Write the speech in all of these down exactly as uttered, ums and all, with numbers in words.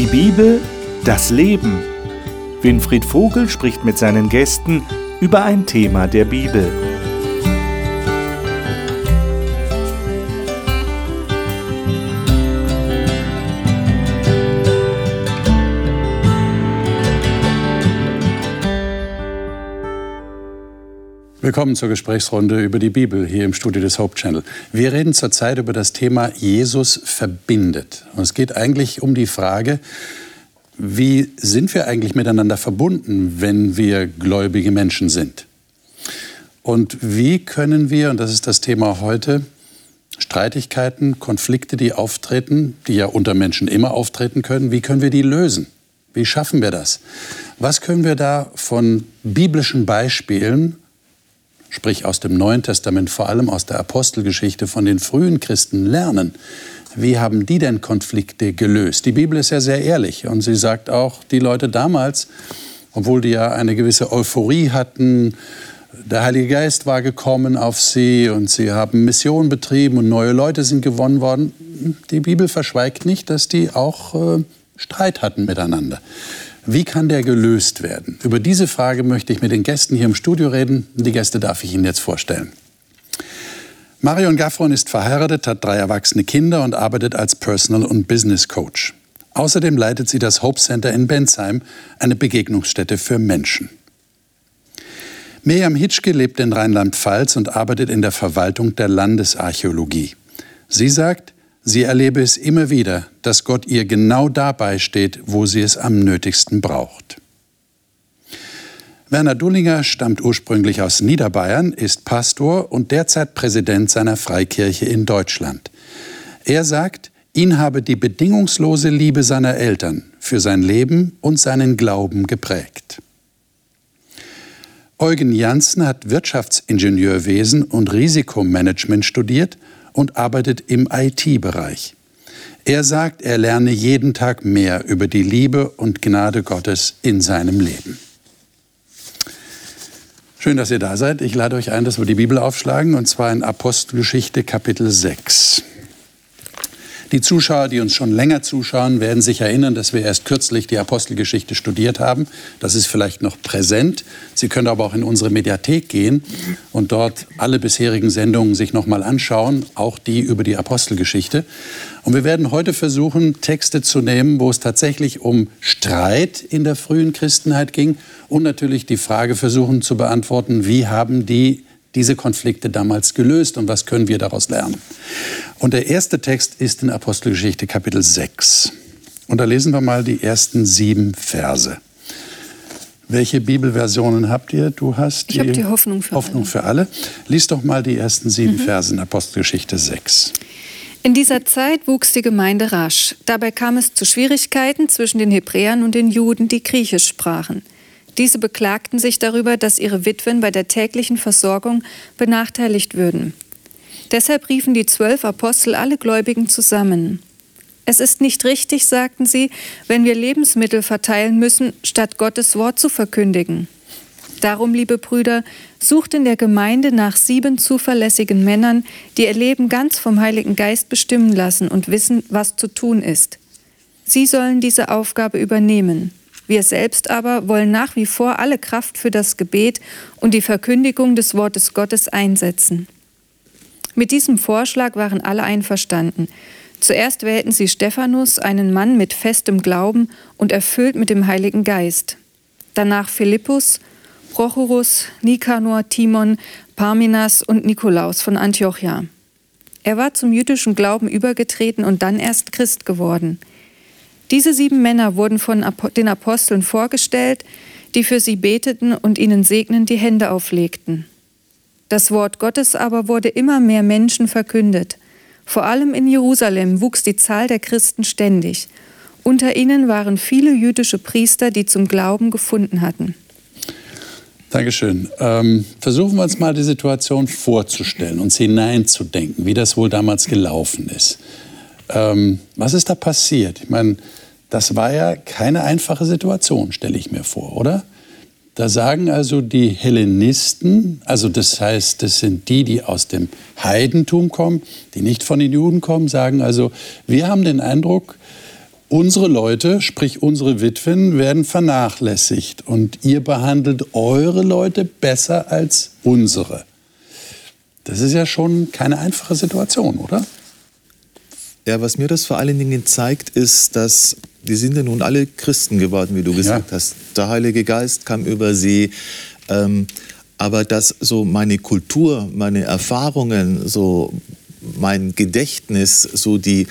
Die Bibel, das Leben. Winfried Vogel spricht mit seinen Gästen über ein Thema der Bibel. Willkommen zur Gesprächsrunde über die Bibel hier im Studio des Hope Channel. Wir reden zurzeit über das Thema Jesus verbindet. Und es geht eigentlich um die Frage, wie sind wir eigentlich miteinander verbunden, wenn wir gläubige Menschen sind? Und wie können wir, und das ist das Thema heute, Streitigkeiten, Konflikte, die auftreten, die ja unter Menschen immer auftreten können, wie können wir die lösen? Wie schaffen wir das? Was können wir da von biblischen Beispielen, sprich aus dem Neuen Testament, vor allem aus der Apostelgeschichte, von den frühen Christen lernen? Wie haben die denn Konflikte gelöst? Die Bibel ist ja sehr ehrlich und sie sagt auch, die Leute damals, obwohl die ja eine gewisse Euphorie hatten, der Heilige Geist war gekommen auf sie und sie haben Mission betrieben und neue Leute sind gewonnen worden. Die Bibel verschweigt nicht, dass die auch äh, Streit hatten miteinander. Wie kann der gelöst werden? Über diese Frage möchte ich mit den Gästen hier im Studio reden. Die Gäste darf ich Ihnen jetzt vorstellen. Marion Gaffron ist verheiratet, hat drei erwachsene Kinder und arbeitet als Personal- und Business-Coach. Außerdem leitet sie das Hope Center in Bensheim, eine Begegnungsstätte für Menschen. Mirjam Hitschke lebt in Rheinland-Pfalz und arbeitet in der Verwaltung der Landesarchäologie. Sie sagt, sie erlebe es immer wieder, dass Gott ihr genau dabei steht, wo sie es am nötigsten braucht. Werner Dullinger stammt ursprünglich aus Niederbayern, ist Pastor und derzeit Präsident seiner Freikirche in Deutschland. Er sagt, ihn habe die bedingungslose Liebe seiner Eltern für sein Leben und seinen Glauben geprägt. Eugen Janssen hat Wirtschaftsingenieurwesen und Risikomanagement studiert und arbeitet im I T-Bereich. Er sagt, er lerne jeden Tag mehr über die Liebe und Gnade Gottes in seinem Leben. Schön, dass ihr da seid. Ich lade euch ein, dass wir die Bibel aufschlagen, und zwar in Apostelgeschichte Kapitel sechs. Die Zuschauer, die uns schon länger zuschauen, werden sich erinnern, dass wir erst kürzlich die Apostelgeschichte studiert haben. Das ist vielleicht noch präsent. Sie können aber auch in unsere Mediathek gehen und dort alle bisherigen Sendungen sich noch mal anschauen, auch die über die Apostelgeschichte. Und wir werden heute versuchen, Texte zu nehmen, wo es tatsächlich um Streit in der frühen Christenheit ging und natürlich die Frage versuchen zu beantworten, wie haben die diese Konflikte damals gelöst und was können wir daraus lernen. Und der erste Text ist in Apostelgeschichte Kapitel sechs. Und da lesen wir mal die ersten sieben Verse. Welche Bibelversionen habt ihr? Du hast die, ich hab die Hoffnung für Hoffnung alle. für alle. Lies doch mal die ersten sieben mhm. Verse in Apostelgeschichte sechs. In dieser Zeit wuchs die Gemeinde rasch. Dabei kam es zu Schwierigkeiten zwischen den Hebräern und den Juden, die Griechisch sprachen. Diese beklagten sich darüber, dass ihre Witwen bei der täglichen Versorgung benachteiligt würden. Deshalb riefen die zwölf Apostel alle Gläubigen zusammen. Es ist nicht richtig, sagten sie, wenn wir Lebensmittel verteilen müssen, statt Gottes Wort zu verkündigen. Darum, liebe Brüder, sucht in der Gemeinde nach sieben zuverlässigen Männern, die ihr Leben ganz vom Heiligen Geist bestimmen lassen und wissen, was zu tun ist. Sie sollen diese Aufgabe übernehmen. Wir selbst aber wollen nach wie vor alle Kraft für das Gebet und die Verkündigung des Wortes Gottes einsetzen. Mit diesem Vorschlag waren alle einverstanden. Zuerst wählten sie Stephanus, einen Mann mit festem Glauben und erfüllt mit dem Heiligen Geist. Danach Philippus, Prochorus, Nicanor, Timon, Parmenas und Nikolaus von Antiochia. Er war zum jüdischen Glauben übergetreten und dann erst Christ geworden. Diese sieben Männer wurden von den Aposteln vorgestellt, die für sie beteten und ihnen segnend die Hände auflegten. Das Wort Gottes aber wurde immer mehr Menschen verkündet. Vor allem in Jerusalem wuchs die Zahl der Christen ständig. Unter ihnen waren viele jüdische Priester, die zum Glauben gefunden hatten. Dankeschön. Ähm, versuchen wir uns mal die Situation vorzustellen, uns hineinzudenken, wie das wohl damals gelaufen ist. Ähm, was ist da passiert? Ich meine, das war ja keine einfache Situation, stelle ich mir vor, oder? Da sagen also die Hellenisten, also das heißt, das sind die, die aus dem Heidentum kommen, die nicht von den Juden kommen, sagen also, wir haben den Eindruck, unsere Leute, sprich unsere Witwen, werden vernachlässigt und ihr behandelt eure Leute besser als unsere. Das ist ja schon keine einfache Situation, oder? Ja, was mir das vor allen Dingen zeigt, ist, dass die sind ja nun alle Christen geworden, wie du gesagt ja. hast. Der Heilige Geist kam über sie. Ähm, aber dass so meine Kultur, meine Erfahrungen, so mein Gedächtnis, so die,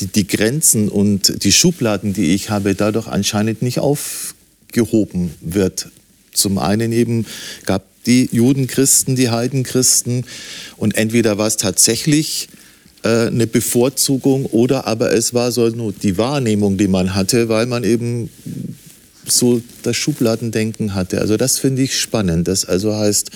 die, die Grenzen und die Schubladen, die ich habe, dadurch anscheinend nicht aufgehoben wird. Zum einen eben gab die Judenchristen, die Heidenchristen und entweder war es tatsächlich eine Bevorzugung oder aber es war so nur die Wahrnehmung, die man hatte, weil man eben so das Schubladendenken hatte. Also das finde ich spannend. Das also heißt,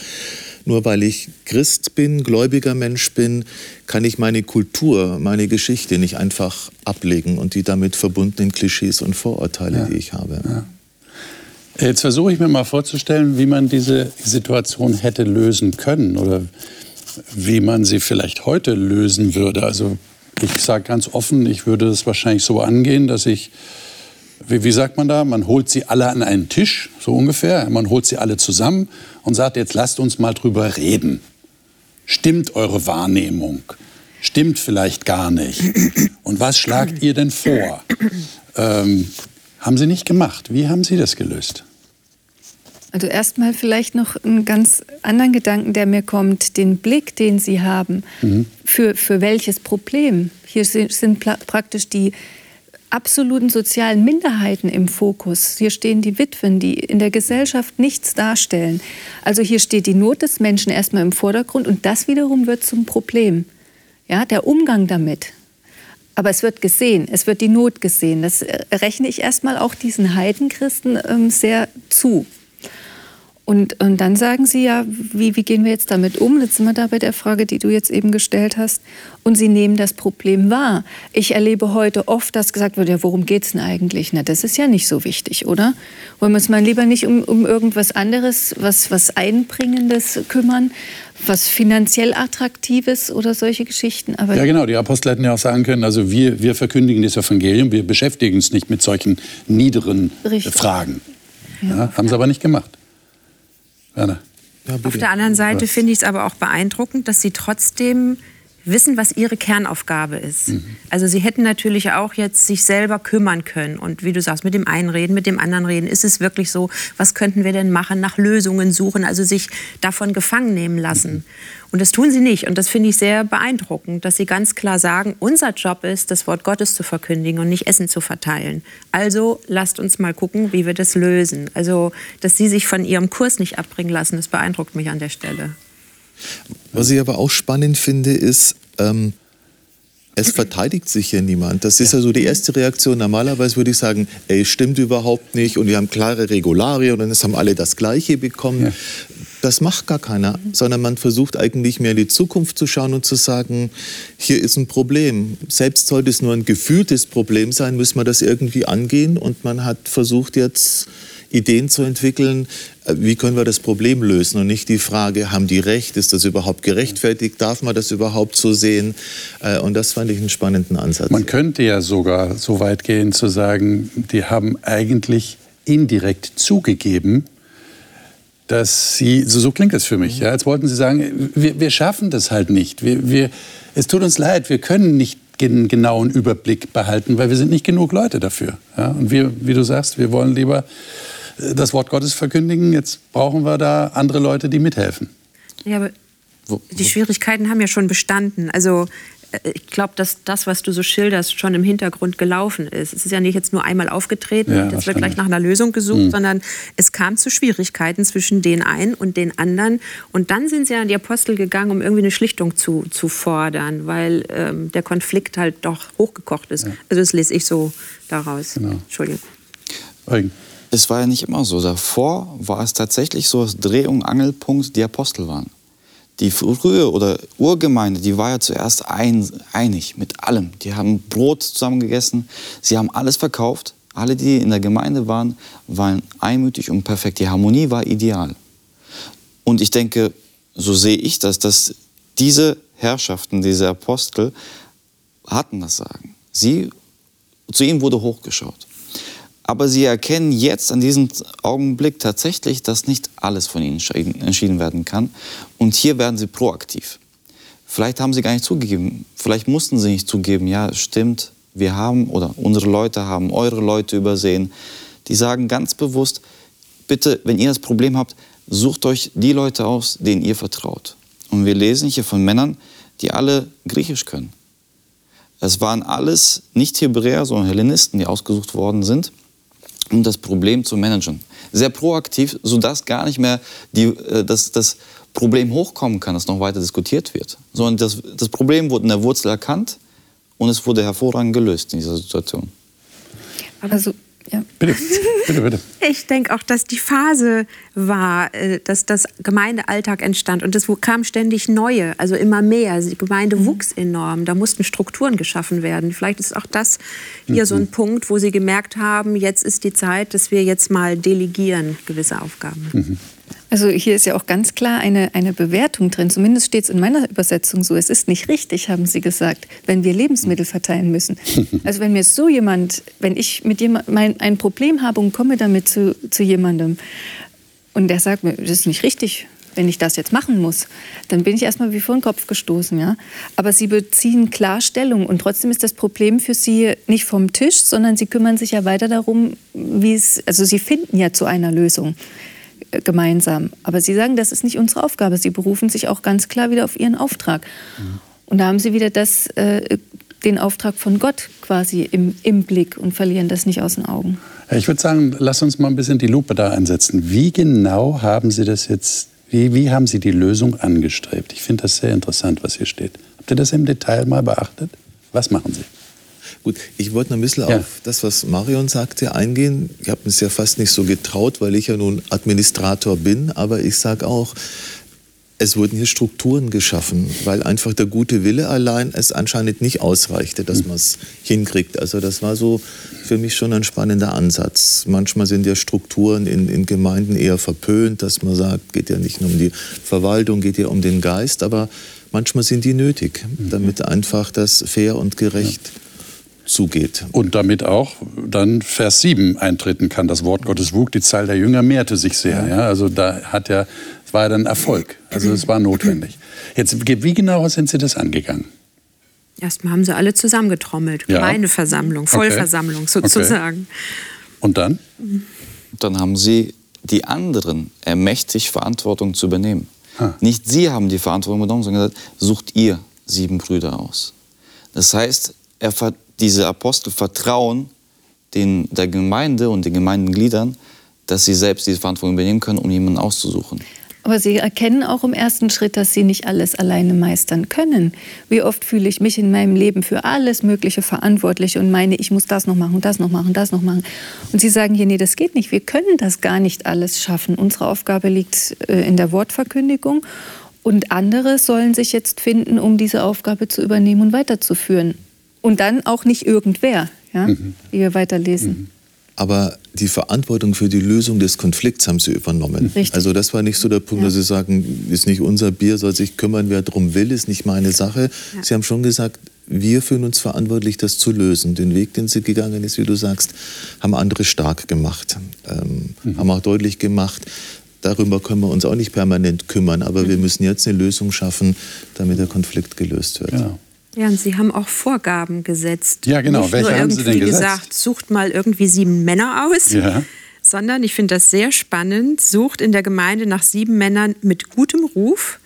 nur weil ich Christ bin, gläubiger Mensch bin, kann ich meine Kultur, meine Geschichte nicht einfach ablegen und die damit verbundenen Klischees und Vorurteile, ja. die ich habe. Ja. Jetzt versuche ich mir mal vorzustellen, wie man diese Situation hätte lösen können oder wie man sie vielleicht heute lösen würde. Also ich sage ganz offen, ich würde es wahrscheinlich so angehen, dass ich, wie, wie sagt man da, man holt sie alle an einen Tisch, so ungefähr, man holt sie alle zusammen und sagt, jetzt lasst uns mal drüber reden. Stimmt eure Wahrnehmung? Stimmt vielleicht gar nicht? Und was schlagt ihr denn vor? Ähm, haben Sie nicht gemacht. Wie haben Sie das gelöst? Also erstmal vielleicht noch einen ganz anderen Gedanken, der mir kommt, den Blick, den Sie haben, mhm. für, für welches Problem. Hier sind praktisch die absoluten sozialen Minderheiten im Fokus. Hier stehen die Witwen, die in der Gesellschaft nichts darstellen. Also hier steht die Not des Menschen erstmal im Vordergrund und das wiederum wird zum Problem. Ja, der Umgang damit. Aber es wird gesehen, es wird die Not gesehen. Das rechne ich erstmal auch diesen Heidenchristen ähm, sehr zu. Und, und dann sagen sie ja, wie, wie gehen wir jetzt damit um? Jetzt sind wir da bei der Frage, die du jetzt eben gestellt hast. Und sie nehmen das Problem wahr. Ich erlebe heute oft, dass gesagt wird, ja, worum geht's denn eigentlich? Na, das ist ja nicht so wichtig, oder? Wollen wir uns mal lieber nicht um, um irgendwas anderes, was, was Einbringendes kümmern? Was finanziell Attraktives oder solche Geschichten. Aber ja genau, die Apostel hätten ja auch sagen können, also wir, wir verkündigen das Evangelium, wir beschäftigen uns nicht mit solchen niederen Richtig. Fragen. Ja. Ja, haben sie aber nicht gemacht. Werner. Ja, auf der anderen Seite finde ich es aber auch beeindruckend, dass sie trotzdem wissen, was ihre Kernaufgabe ist. Mhm. Also sie hätten natürlich auch jetzt sich selber kümmern können. Und wie du sagst, mit dem einen reden, mit dem anderen reden. Ist es wirklich so, was könnten wir denn machen? Nach Lösungen suchen, also sich davon gefangen nehmen lassen. Mhm. Und das tun sie nicht. Und das finde ich sehr beeindruckend, dass sie ganz klar sagen, unser Job ist, das Wort Gottes zu verkündigen und nicht Essen zu verteilen. Also lasst uns mal gucken, wie wir das lösen. Also, dass sie sich von ihrem Kurs nicht abbringen lassen, das beeindruckt mich an der Stelle. Was ich aber auch spannend finde, ist, ähm, es verteidigt sich hier niemand. Das ist ja so die erste Reaktion. Normalerweise würde ich sagen, ey, stimmt überhaupt nicht und wir haben klare Regularien und es haben alle das Gleiche bekommen. Ja. Das macht gar keiner, sondern man versucht eigentlich mehr in die Zukunft zu schauen und zu sagen, hier ist ein Problem. Selbst sollte es nur ein gefühltes Problem sein, müssen wir das irgendwie angehen. Und man hat versucht jetzt Ideen zu entwickeln, wie können wir das Problem lösen und nicht die Frage, haben die Recht, ist das überhaupt gerechtfertigt, darf man das überhaupt so sehen? Und das fand ich einen spannenden Ansatz. Man könnte ja sogar so weit gehen zu sagen, die haben eigentlich indirekt zugegeben, dass sie, so, so klingt das für mich, ja, als wollten sie sagen, wir, wir schaffen das halt nicht, wir, wir, es tut uns leid, wir können nicht den genauen Überblick behalten, weil wir sind nicht genug Leute dafür. Ja, und wir, wie du sagst, wir wollen lieber das Wort Gottes verkündigen, jetzt brauchen wir da andere Leute, die mithelfen. Ja, aber die Schwierigkeiten haben ja schon bestanden. Also ich glaube, dass das, was du so schilderst, schon im Hintergrund gelaufen ist. Es ist ja nicht jetzt nur einmal aufgetreten, ja, jetzt wird gleich nach einer Lösung gesucht, mhm. sondern es kam zu Schwierigkeiten zwischen den einen und den anderen. Und dann sind sie an die Apostel gegangen, um irgendwie eine Schlichtung zu, zu fordern, weil ähm, der Konflikt halt doch hochgekocht ist. Ja. Also das lese ich so daraus. Genau. Entschuldigung. Eugen. Es war ja nicht immer so. Davor war es tatsächlich so, dass Dreh- und Angelpunkt die Apostel waren. Die frühe oder Urgemeinde, die war ja zuerst ein, einig mit allem. Die haben Brot zusammen gegessen, sie haben alles verkauft. Alle, die in der Gemeinde waren, waren einmütig und perfekt. Die Harmonie war ideal. Und ich denke, so sehe ich das, dass diese Herrschaften, diese Apostel hatten das Sagen. Sie Zu ihm wurde hochgeschaut. Aber sie erkennen jetzt an diesem Augenblick tatsächlich, dass nicht alles von ihnen entschieden werden kann. Und hier werden sie proaktiv. Vielleicht haben sie gar nicht zugegeben, vielleicht mussten sie nicht zugeben, ja, stimmt, wir haben oder unsere Leute haben eure Leute übersehen. Die sagen ganz bewusst, bitte, wenn ihr das Problem habt, sucht euch die Leute aus, denen ihr vertraut. Und wir lesen hier von Männern, die alle Griechisch können. Es waren alles nicht Hebräer, sondern Hellenisten, die ausgesucht worden sind, um das Problem zu managen. Sehr proaktiv, sodass gar nicht mehr die, das, das Problem hochkommen kann, das noch weiter diskutiert wird. Sondern das, das Problem wurde in der Wurzel erkannt und es wurde hervorragend gelöst in dieser Situation. Aber so, ja. Bitte, bitte, bitte. Ich denke auch, dass die Phase war, dass das Gemeindealltag entstand und es kam ständig neue, also immer mehr. Die Gemeinde wuchs enorm, da mussten Strukturen geschaffen werden. Vielleicht ist auch das hier mhm. so ein Punkt, wo sie gemerkt haben, jetzt ist die Zeit, dass wir jetzt mal delegieren gewisse Aufgaben. Mhm. Also hier ist ja auch ganz klar eine, eine Bewertung drin, zumindest steht es in meiner Übersetzung so, es ist nicht richtig, haben Sie gesagt, wenn wir Lebensmittel verteilen müssen. Also wenn mir so jemand, wenn ich mit jemandem ein Problem habe und komme damit zu, zu jemandem und der sagt mir, das ist nicht richtig, wenn ich das jetzt machen muss, dann bin ich erstmal wie vor den Kopf gestoßen. Ja? Aber Sie beziehen klar Stellung und trotzdem ist das Problem für Sie nicht vom Tisch, sondern Sie kümmern sich ja weiter darum, wie es, also Sie finden ja zu einer Lösung gemeinsam. Aber Sie sagen, das ist nicht unsere Aufgabe. Sie berufen sich auch ganz klar wieder auf Ihren Auftrag. Mhm. Und da haben Sie wieder das, äh, den Auftrag von Gott quasi im, im Blick und verlieren das nicht aus den Augen. Ich würde sagen, lass uns mal ein bisschen die Lupe da einsetzen. Wie genau haben Sie das jetzt, wie, wie haben Sie die Lösung angestrebt? Ich finde das sehr interessant, was hier steht. Habt ihr das im Detail mal beachtet? Was machen Sie? Gut, ich wollte noch ein bisschen ja. auf das, was Marion sagte, eingehen. Ich habe mich ja fast nicht so getraut, weil ich ja nun Administrator bin. Aber ich sage auch, es wurden hier Strukturen geschaffen, weil einfach der gute Wille allein es anscheinend nicht ausreichte, dass man es hinkriegt. Also das war so für mich schon ein spannender Ansatz. Manchmal sind ja Strukturen in, in Gemeinden eher verpönt, dass man sagt, geht ja nicht nur um die Verwaltung, geht ja um den Geist. Aber manchmal sind die nötig, damit einfach das fair und gerecht ja. zugeht. Und damit auch dann Vers sieben eintreten kann. Das Wort Gottes wuchs, die Zahl der Jünger mehrte sich sehr. Ja. Ja, also da hat ja, es war ja dann Erfolg. Also es war notwendig. Jetzt, wie genau sind Sie das angegangen? Erstmal haben Sie alle zusammengetrommelt. Ja. Gemeindeversammlung, Vollversammlung okay. sozusagen. Okay. Und dann? Dann haben Sie die anderen ermächtigt, Verantwortung zu übernehmen. Ah. Nicht Sie haben die Verantwortung übernommen, sondern gesagt, sucht ihr sieben Brüder aus. Das heißt, er ver Diese Apostel vertrauen den, der Gemeinde und den Gemeindengliedern, dass sie selbst diese Verantwortung übernehmen können, um jemanden auszusuchen. Aber Sie erkennen auch im ersten Schritt, dass Sie nicht alles alleine meistern können. Wie oft fühle ich mich in meinem Leben für alles Mögliche verantwortlich und meine, ich muss das noch machen, das noch machen, das noch machen. Und Sie sagen hier, nee, das geht nicht. Wir können das gar nicht alles schaffen. Unsere Aufgabe liegt in der Wortverkündigung. Und andere sollen sich jetzt finden, um diese Aufgabe zu übernehmen und weiterzuführen. Und dann auch nicht irgendwer, ja, mhm. wie wir weiterlesen. Aber die Verantwortung für die Lösung des Konflikts haben Sie übernommen. Richtig. Also das war nicht so der Punkt, ja. dass Sie sagen, ist nicht unser Bier, soll sich kümmern, wer drum will, ist nicht meine Sache. Ja. Sie haben schon gesagt, wir fühlen uns verantwortlich, das zu lösen. Den Weg, den sie gegangen ist, wie du sagst, haben andere stark gemacht. Ähm, mhm. Haben auch deutlich gemacht, darüber können wir uns auch nicht permanent kümmern. Aber mhm. wir müssen jetzt eine Lösung schaffen, damit der Konflikt gelöst wird. Ja. Ja, und Sie haben auch Vorgaben gesetzt. Ja, genau. Nicht welche nur haben Sie denn gesetzt? Gesagt, sucht mal irgendwie sieben Männer aus, ja. sondern ich finde das sehr spannend, sucht in der Gemeinde nach sieben Männern mit gutem Ruf,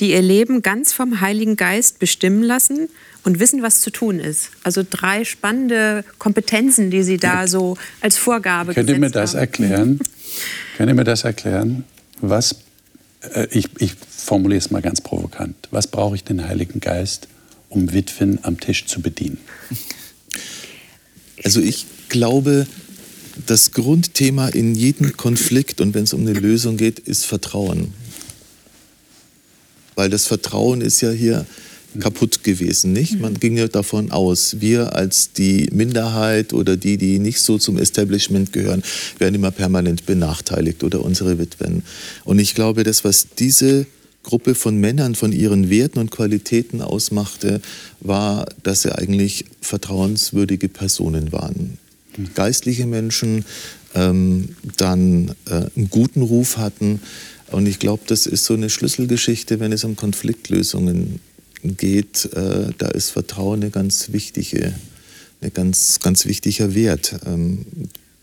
die ihr Leben ganz vom Heiligen Geist bestimmen lassen und wissen, was zu tun ist. Also drei spannende Kompetenzen, die Sie da so als Vorgabe Könnt gesetzt haben. Könnt ihr mir das erklären? Könnt ihr mir das erklären? Was, äh, ich, ich formuliere es mal ganz provokant. Was brauche ich den Heiligen Geist, um Witwen am Tisch zu bedienen? Also ich glaube, das Grundthema in jedem Konflikt und wenn es um eine Lösung geht, ist Vertrauen. Weil das Vertrauen ist ja hier kaputt gewesen, nicht? Man ging ja davon aus, wir als die Minderheit oder die, die nicht so zum Establishment gehören, werden immer permanent benachteiligt oder unsere Witwen. Und ich glaube, das, was diese Gruppe von Männern von ihren Werten und Qualitäten ausmachte, war, dass sie eigentlich vertrauenswürdige Personen waren. Geistliche Menschen, ähm, dann äh, einen guten Ruf hatten. Und ich glaube, das ist so eine Schlüsselgeschichte, wenn es um Konfliktlösungen geht. Äh, da ist Vertrauen eine ganz wichtige, eine ganz, ganz wichtiger Wert. Ähm,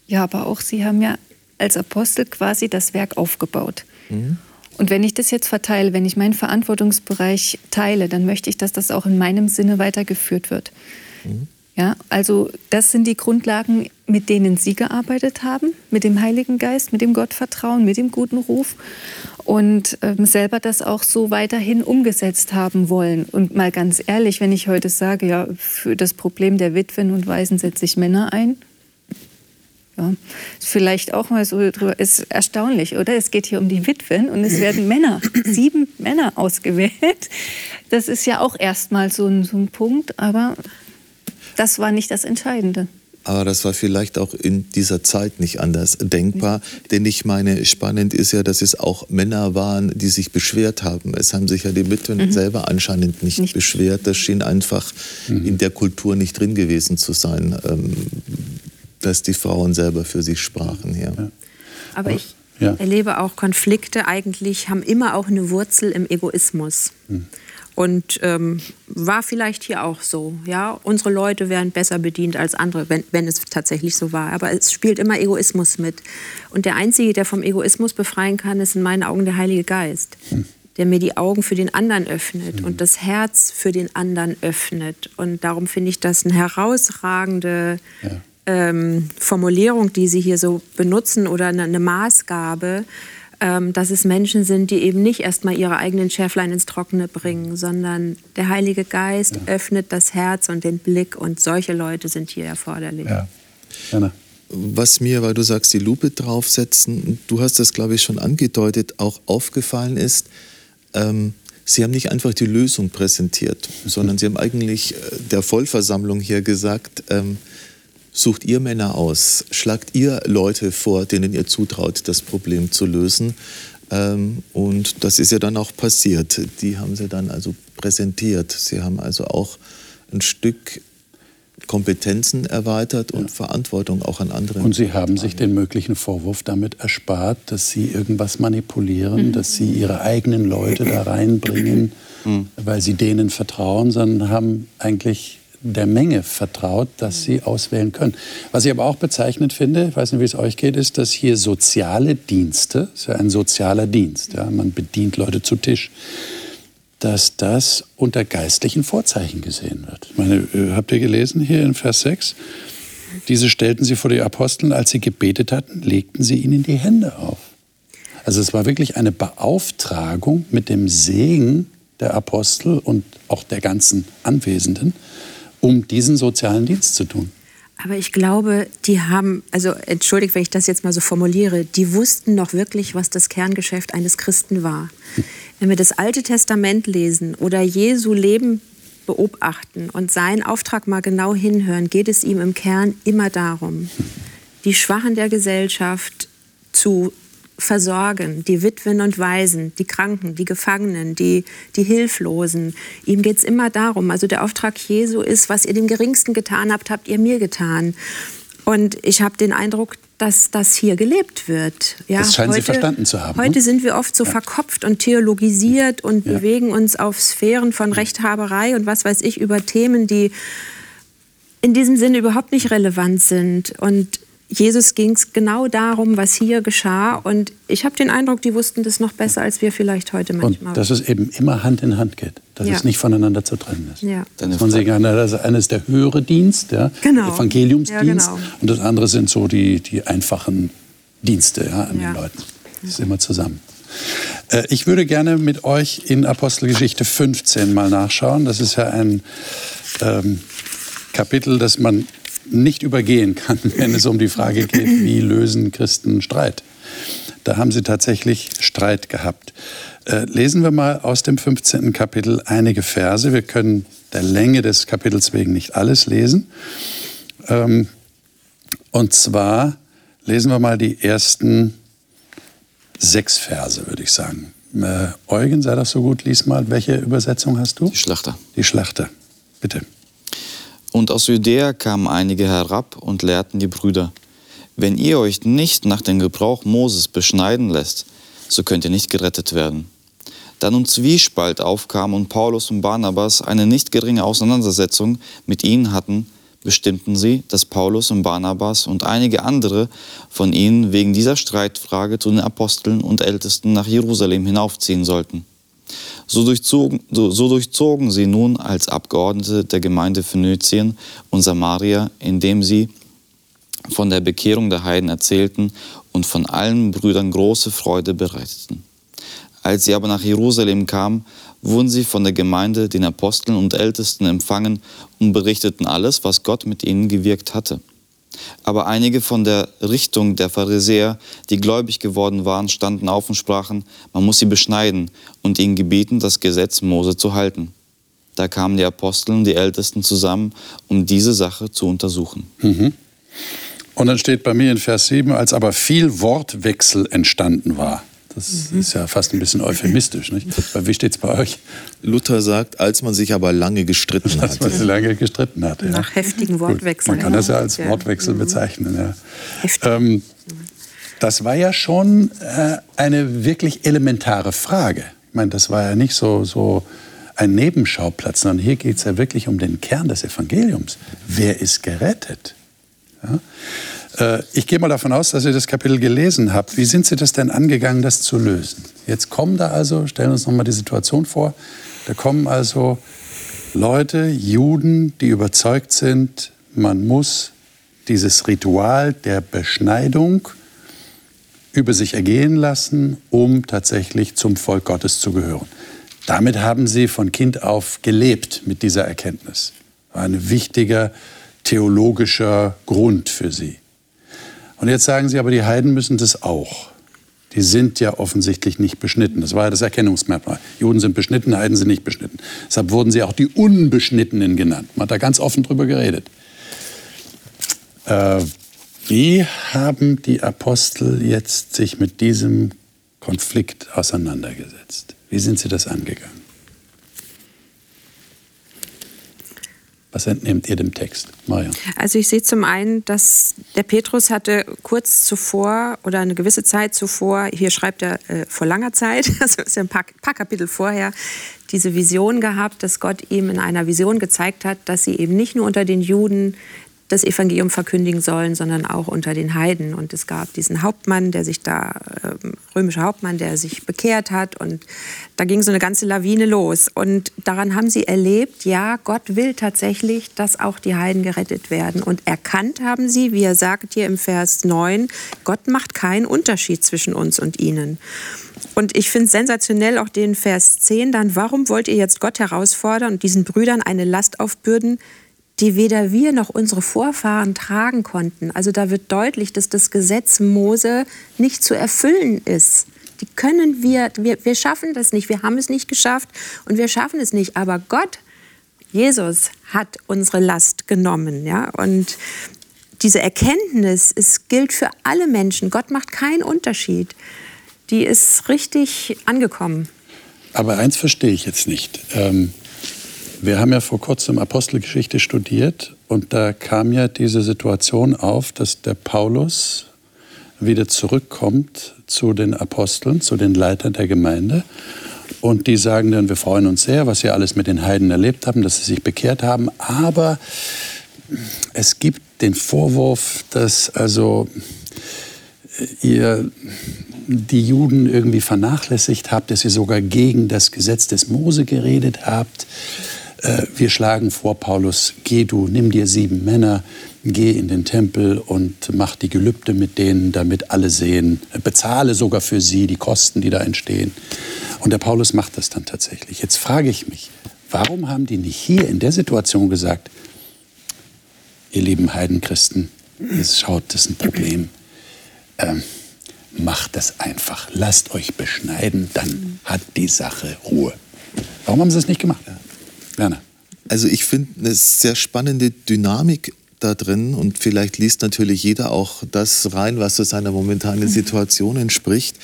ja, aber auch Sie haben ja als Apostel quasi das Werk aufgebaut. Mhm. Und wenn ich das jetzt verteile, wenn ich meinen Verantwortungsbereich teile, dann möchte ich, dass das auch in meinem Sinne weitergeführt wird. Mhm. Ja, also das sind die Grundlagen, mit denen Sie gearbeitet haben, mit dem Heiligen Geist, mit dem Gottvertrauen, mit dem guten Ruf und ähm, selber das auch so weiterhin umgesetzt haben wollen. Und mal ganz ehrlich, wenn ich heute sage, ja, für das Problem der Witwen und Waisen setze ich Männer ein, ja, vielleicht auch mal so drüber, ist erstaunlich, oder? Es geht hier um die Witwen und es werden Männer, sieben Männer ausgewählt. Das ist ja auch erstmal so ein, so ein Punkt, aber das war nicht das Entscheidende. Aber das war vielleicht auch in dieser Zeit nicht anders denkbar. Denn ich meine, spannend ist ja, dass es auch Männer waren, die sich beschwert haben. Es haben sich ja die Witwen mhm. selber anscheinend nicht, nicht beschwert. Das schien einfach mhm. in der Kultur nicht drin gewesen zu sein, ähm, dass die Frauen selber für sich sprachen. Ja. Ja. Aber ich ja. erlebe auch, Konflikte eigentlich haben immer auch eine Wurzel im Egoismus. Mhm. Und ähm, war vielleicht hier auch so. Ja? Unsere Leute wären besser bedient als andere, wenn, wenn es tatsächlich so war. Aber es spielt immer Egoismus mit. Und der Einzige, der vom Egoismus befreien kann, ist in meinen Augen der Heilige Geist, hm. der mir die Augen für den anderen öffnet hm. und das Herz für den anderen öffnet. Und darum finde ich das eine herausragende ja. ähm, Formulierung, die Sie hier so benutzen, oder eine, eine Maßgabe, dass es Menschen sind, die eben nicht erstmal ihre eigenen Schäflein ins Trockene bringen, sondern der Heilige Geist ja. öffnet das Herz und den Blick, und solche Leute sind hier erforderlich. Ja. Gerne. Was mir, weil du sagst, die Lupe draufsetzen, du hast das, glaube ich, schon angedeutet, auch aufgefallen ist, ähm, sie haben nicht einfach die Lösung präsentiert, sondern sie haben eigentlich der Vollversammlung hier gesagt, ähm, sucht ihr Männer aus, schlagt ihr Leute vor, denen ihr zutraut, das Problem zu lösen. Ähm, und das ist ja dann auch passiert. Die haben sie dann also präsentiert. Sie haben also auch ein Stück Kompetenzen erweitert und ja. Verantwortung auch an anderen. Und sie haben sich den möglichen Vorwurf damit erspart, dass sie irgendwas manipulieren, mhm. dass sie ihre eigenen Leute da reinbringen, mhm. weil sie denen vertrauen, sondern haben eigentlich der Menge vertraut, dass sie auswählen können. Was ich aber auch bezeichnend finde, ich weiß nicht, wie es euch geht, ist, dass hier soziale Dienste, das ist ja ein sozialer Dienst, ja, man bedient Leute zu Tisch, dass das unter geistlichen Vorzeichen gesehen wird. Ich meine, habt ihr gelesen hier in Vers sechs? Diese stellten sie vor die Aposteln, als sie gebetet hatten, legten sie ihnen die Hände auf. Also es war wirklich eine Beauftragung mit dem Segen der Apostel und auch der ganzen Anwesenden, um diesen sozialen Dienst zu tun. Aber ich glaube, die haben, also entschuldigt, wenn ich das jetzt mal so formuliere, die wussten noch wirklich, was das Kerngeschäft eines Christen war. Wenn wir das Alte Testament lesen oder Jesu Leben beobachten und seinen Auftrag mal genau hinhören, geht es ihm im Kern immer darum, die Schwachen der Gesellschaft zu versorgen, die Witwen und Waisen, die Kranken, die Gefangenen, die, die Hilflosen. Ihm geht es immer darum. Also der Auftrag Jesu ist, was ihr dem Geringsten getan habt, habt ihr mir getan. Und ich habe den Eindruck, dass das hier gelebt wird. Ja, das scheinen heute, Sie verstanden zu haben. Heute ne? sind wir oft so ja. verkopft und theologisiert und ja. bewegen uns auf Sphären von Rechthaberei und was weiß ich über Themen, die in diesem Sinne überhaupt nicht relevant sind. Und Jesus ging es genau darum, was hier geschah. Und ich habe den Eindruck, die wussten das noch besser, als wir vielleicht heute manchmal. Und dass es eben immer Hand in Hand geht. Dass ja. es nicht voneinander zu trennen ist. Ja. Man sieht, das eine ist der höhere Dienst, der genau. Evangeliumsdienst. Ja, genau. Und das andere sind so die, die einfachen Dienste ja, an ja. den Leuten. Das ist immer zusammen. Äh, ich würde gerne mit euch in Apostelgeschichte fünfzehn mal nachschauen. Das ist ja ein ähm, Kapitel, das man nicht übergehen kann, wenn es um die Frage geht, wie lösen Christen Streit. Da haben sie tatsächlich Streit gehabt. Äh, lesen wir mal aus dem fünfzehnten Kapitel einige Verse. Wir können der Länge des Kapitels wegen nicht alles lesen. Ähm, und zwar lesen wir mal die ersten sechs Verse, würde ich sagen. äh, Eugen, sei das so gut, lies mal. Welche Übersetzung hast du? Die Schlachter. Die Schlachter, bitte. Und aus Judäa kamen einige herab und lehrten die Brüder: Wenn ihr euch nicht nach dem Gebrauch Moses beschneiden lässt, so könnt ihr nicht gerettet werden. Da nun Zwiespalt aufkam und Paulus und Barnabas eine nicht geringe Auseinandersetzung mit ihnen hatten, bestimmten sie, dass Paulus und Barnabas und einige andere von ihnen wegen dieser Streitfrage zu den Aposteln und Ältesten nach Jerusalem hinaufziehen sollten. So durchzogen, so, so durchzogen sie nun als Abgeordnete der Gemeinde Phönizien und Samaria, indem sie von der Bekehrung der Heiden erzählten und von allen Brüdern große Freude bereiteten. Als sie aber nach Jerusalem kamen, wurden sie von der Gemeinde, den Aposteln und Ältesten empfangen und berichteten alles, was Gott mit ihnen gewirkt hatte. Aber einige von der Richtung der Pharisäer, die gläubig geworden waren, standen auf und sprachen: Man muss sie beschneiden und ihnen gebieten, das Gesetz Mose zu halten. Da kamen die Apostel und die Ältesten zusammen, um diese Sache zu untersuchen. Mhm. Und dann steht bei mir in Vers sieben, als aber viel Wortwechsel entstanden war. Das ist ja fast ein bisschen euphemistisch, nicht? Wie steht es bei euch? Luther sagt, als man sich aber lange gestritten hat. Als man sich lange gestritten hat, ja. Nach heftigen Wortwechseln. Man kann das ja als Wortwechsel bezeichnen, ja. Heftig. Ähm, das war ja schon äh, eine wirklich elementare Frage. Ich meine, das war ja nicht so, so ein Nebenschauplatz, sondern hier geht es ja wirklich um den Kern des Evangeliums. Wer ist gerettet? Ja. Ich gehe mal davon aus, dass ihr das Kapitel gelesen habt. Wie sind Sie das denn angegangen, das zu lösen? Jetzt kommen da also, stellen wir uns nochmal die Situation vor, da kommen also Leute, Juden, die überzeugt sind, man muss dieses Ritual der Beschneidung über sich ergehen lassen, um tatsächlich zum Volk Gottes zu gehören. Damit haben sie von Kind auf gelebt, mit dieser Erkenntnis. Ein wichtiger theologischer Grund für sie. Und jetzt sagen sie, aber die Heiden müssen das auch. Die sind ja offensichtlich nicht beschnitten. Das war ja das Erkennungsmerkmal. Juden sind beschnitten, Heiden sind nicht beschnitten. Deshalb wurden sie auch die Unbeschnittenen genannt. Man hat da ganz offen drüber geredet. Äh, wie haben die Apostel jetzt sich mit diesem Konflikt auseinandergesetzt? Wie sind sie das angegangen? Was entnehmt ihr dem Text, Marion? Also ich sehe zum einen, dass der Petrus hatte kurz zuvor oder eine gewisse Zeit zuvor, hier schreibt er äh, vor langer Zeit, also ist ja ein paar, paar Kapitel vorher, diese Vision gehabt, dass Gott ihm in einer Vision gezeigt hat, dass sie eben nicht nur unter den Juden das Evangelium verkündigen sollen, sondern auch unter den Heiden. Und es gab diesen Hauptmann, der sich da, äh, römischer Hauptmann, der sich bekehrt hat. Und da ging so eine ganze Lawine los. Und daran haben sie erlebt, ja, Gott will tatsächlich, dass auch die Heiden gerettet werden. Und erkannt haben sie, wie er sagt hier im Vers neun, Gott macht keinen Unterschied zwischen uns und ihnen. Und ich finde es sensationell, auch den Vers zehn dann, warum wollt ihr jetzt Gott herausfordern und diesen Brüdern eine Last aufbürden, die weder wir noch unsere Vorfahren tragen konnten. Also da wird deutlich, dass das Gesetz Mose nicht zu erfüllen ist. Die können wir, wir, wir schaffen das nicht, wir haben es nicht geschafft und wir schaffen es nicht. Aber Gott, Jesus, hat unsere Last genommen. Ja? Und diese Erkenntnis, es gilt für alle Menschen, Gott macht keinen Unterschied. Die ist richtig angekommen. Aber eins verstehe ich jetzt nicht. Ähm Wir haben ja vor kurzem Apostelgeschichte studiert und da kam ja diese Situation auf, dass der Paulus wieder zurückkommt zu den Aposteln, zu den Leitern der Gemeinde und die sagen dann, wir freuen uns sehr, was wir alles mit den Heiden erlebt haben, dass sie sich bekehrt haben, aber es gibt den Vorwurf, dass also ihr die Juden irgendwie vernachlässigt habt, dass ihr sogar gegen das Gesetz des Mose geredet habt. Wir schlagen vor, Paulus, geh du, nimm dir sieben Männer, geh in den Tempel und mach die Gelübde mit denen, damit alle sehen, bezahle sogar für sie die Kosten, die da entstehen. Und der Paulus macht das dann tatsächlich. Jetzt frage ich mich, warum haben die nicht hier in der Situation gesagt, ihr lieben Heidenchristen, ihr schaut, das ist ein Problem, ähm, macht das einfach, lasst euch beschneiden, dann hat die Sache Ruhe. Warum haben sie es nicht gemacht? Gerne. Also ich finde eine sehr spannende Dynamik da drin und vielleicht liest natürlich jeder auch das rein, was zu seiner momentanen Situation entspricht.